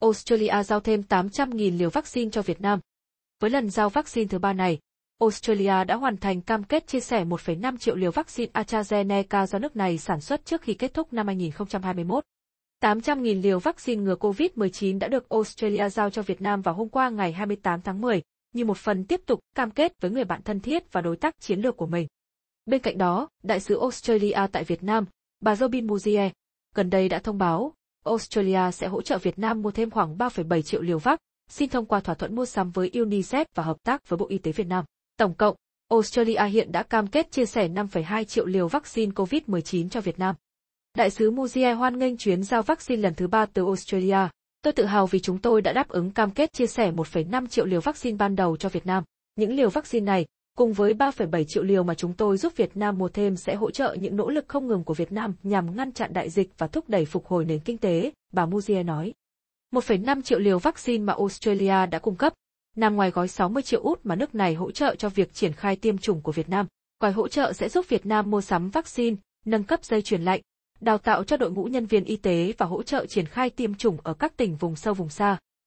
Australia giao thêm 800.000 liều vaccine cho Việt Nam. Với lần giao vaccine thứ ba này, Australia đã hoàn thành cam kết chia sẻ 1,5 triệu liều vaccine AstraZeneca do nước này sản xuất trước khi kết thúc năm 2021. 800.000 liều vaccine ngừa COVID-19 đã được Australia giao cho Việt Nam vào hôm qua ngày 28 tháng 10, như một phần tiếp tục cam kết với người bạn thân thiết và đối tác chiến lược của mình. Bên cạnh đó, đại sứ Australia tại Việt Nam, bà Robin Muzier, gần đây đã thông báo Australia sẽ hỗ trợ Việt Nam mua thêm khoảng 3,7 triệu liều vaccine xin thông qua thỏa thuận mua sắm với UNICEF và hợp tác với Bộ Y tế Việt Nam. Tổng cộng, Australia hiện đã cam kết chia sẻ 5,2 triệu liều vaccine COVID-19 cho Việt Nam. Đại sứ Muzier hoan nghênh chuyến giao vaccine lần thứ ba từ Australia. Tôi tự hào vì chúng tôi đã đáp ứng cam kết chia sẻ 1,5 triệu liều vaccine ban đầu cho Việt Nam. Những liều vaccine này, cùng với 3,7 triệu liều mà chúng tôi giúp Việt Nam mua thêm sẽ hỗ trợ những nỗ lực không ngừng của Việt Nam nhằm ngăn chặn đại dịch và thúc đẩy phục hồi nền kinh tế, bà Muzier nói. 1,5 triệu liều vaccine mà Australia đã cung cấp nằm ngoài gói 60 triệu út mà nước này hỗ trợ cho việc triển khai tiêm chủng của Việt Nam. Gói hỗ trợ sẽ giúp Việt Nam mua sắm vaccine, nâng cấp dây chuyền lạnh, đào tạo cho đội ngũ nhân viên y tế và hỗ trợ triển khai tiêm chủng ở các tỉnh vùng sâu vùng xa.